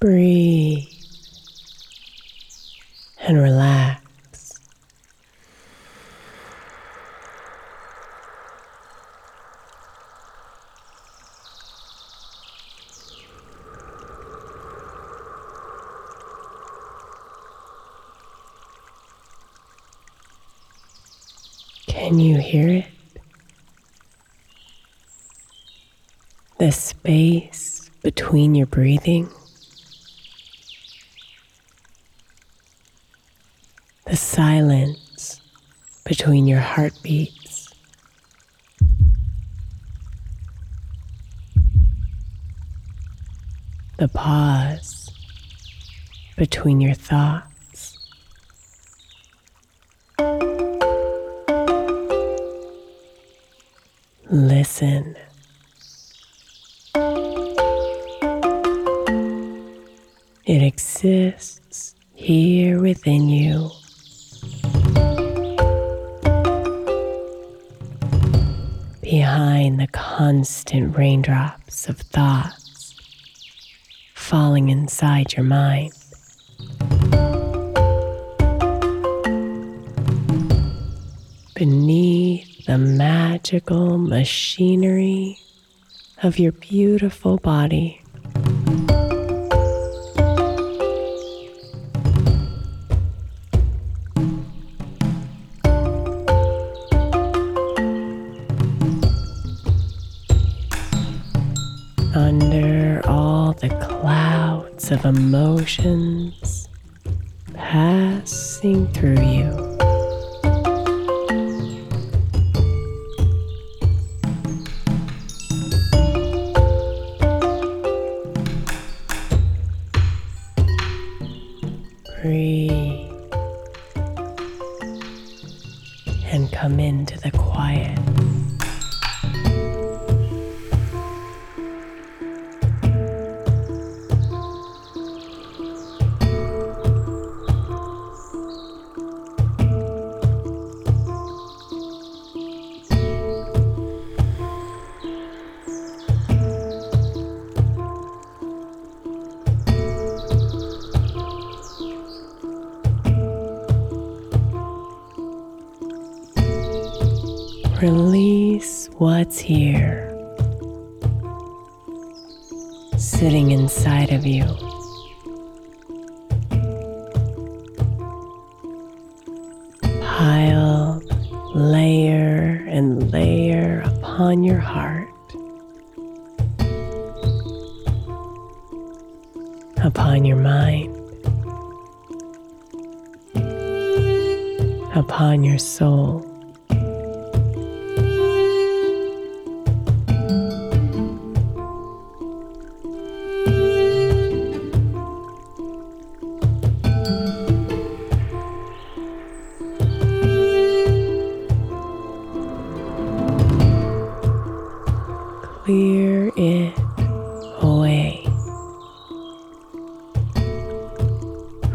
Breathe and relax. Can you hear it? The space between your breathing. The silence between your heartbeats. The pause between your thoughts. Listen. It exists here within you. Behind the constant raindrops of thoughts falling inside your mind, beneath the magical machinery of your beautiful body. Under all the clouds of emotions passing through you, breathe and come into the quiet. Release what's here, sitting inside of you. Piled layer and layer upon your heart, upon your mind, upon your soul. Clear it away,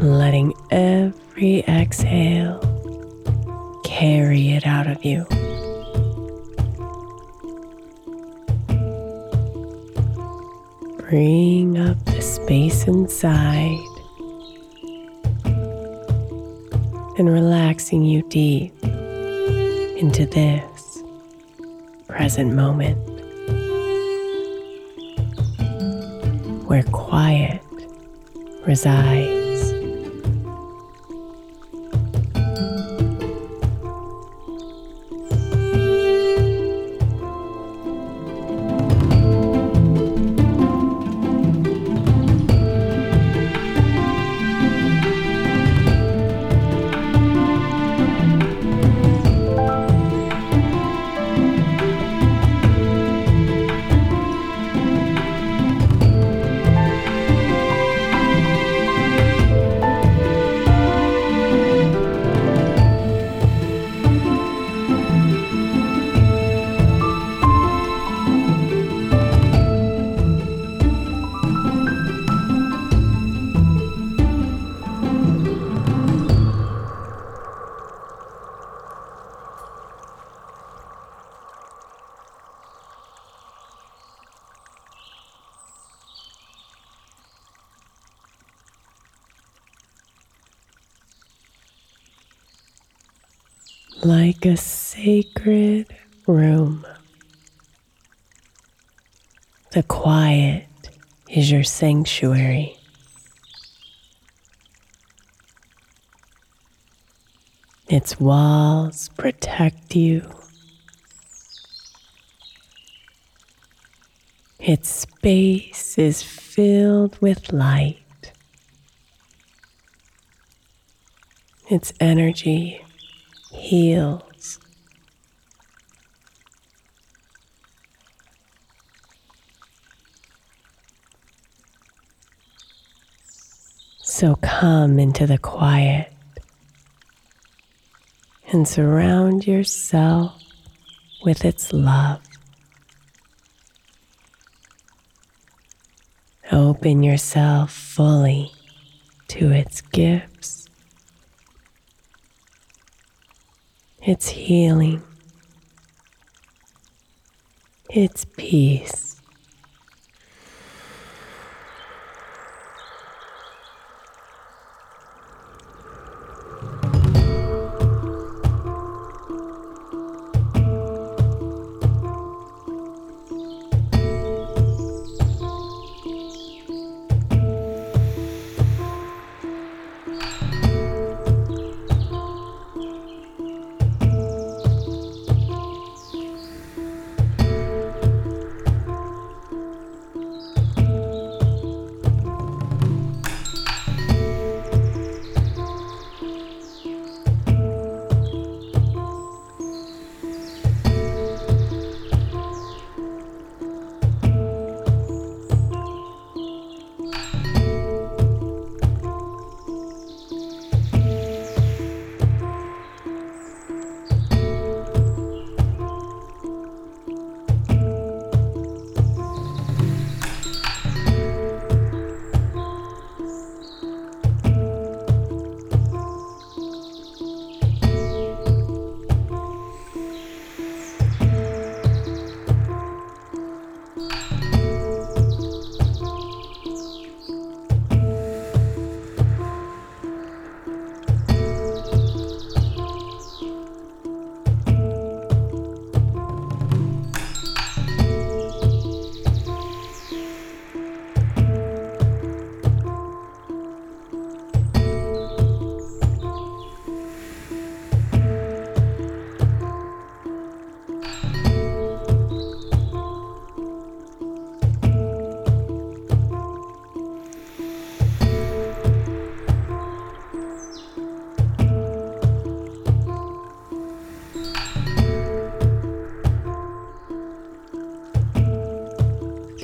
letting every exhale carry it out of you. Bring up the space inside and relaxing you deep into this present moment, where quiet resides. Like a sacred room, the quiet is your sanctuary. Its walls protect you. Its space is filled with light. Its energy heals. So come into the quiet and surround yourself with its love. Open yourself fully to its gifts, its healing, its peace.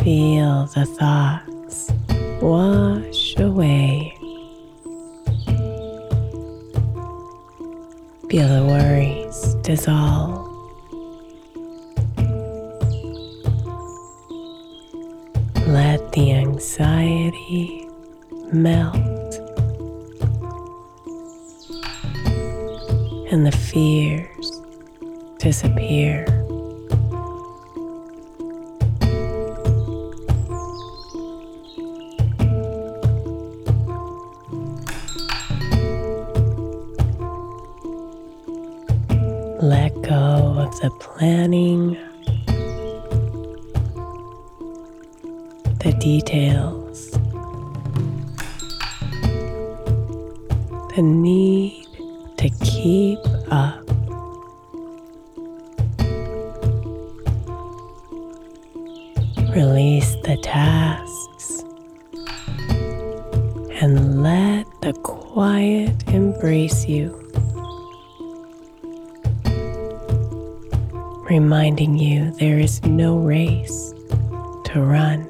Feel the thoughts wash away. Feel the worries dissolve. Let the anxiety melt and the fears disappear. Let go of the planning, the details, the need to keep up. Release the tasks and let the quiet embrace you, reminding you there is no race to run.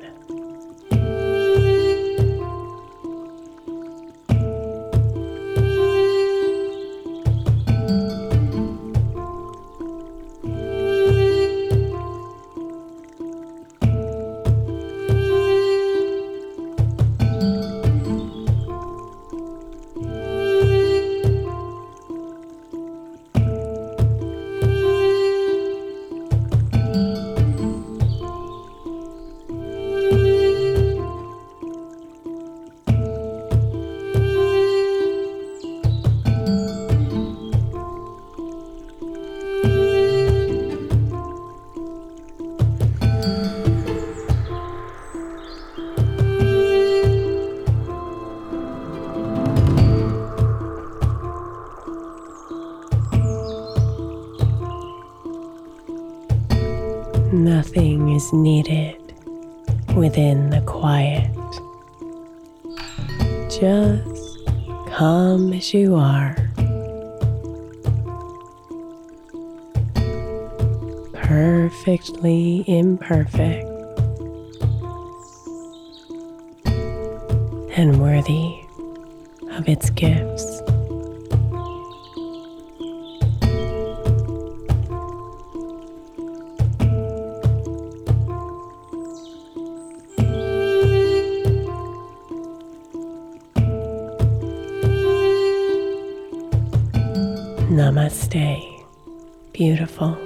Nothing is needed within the quiet. Just come as you are, perfectly imperfect and worthy of its gifts. Namaste, beautiful.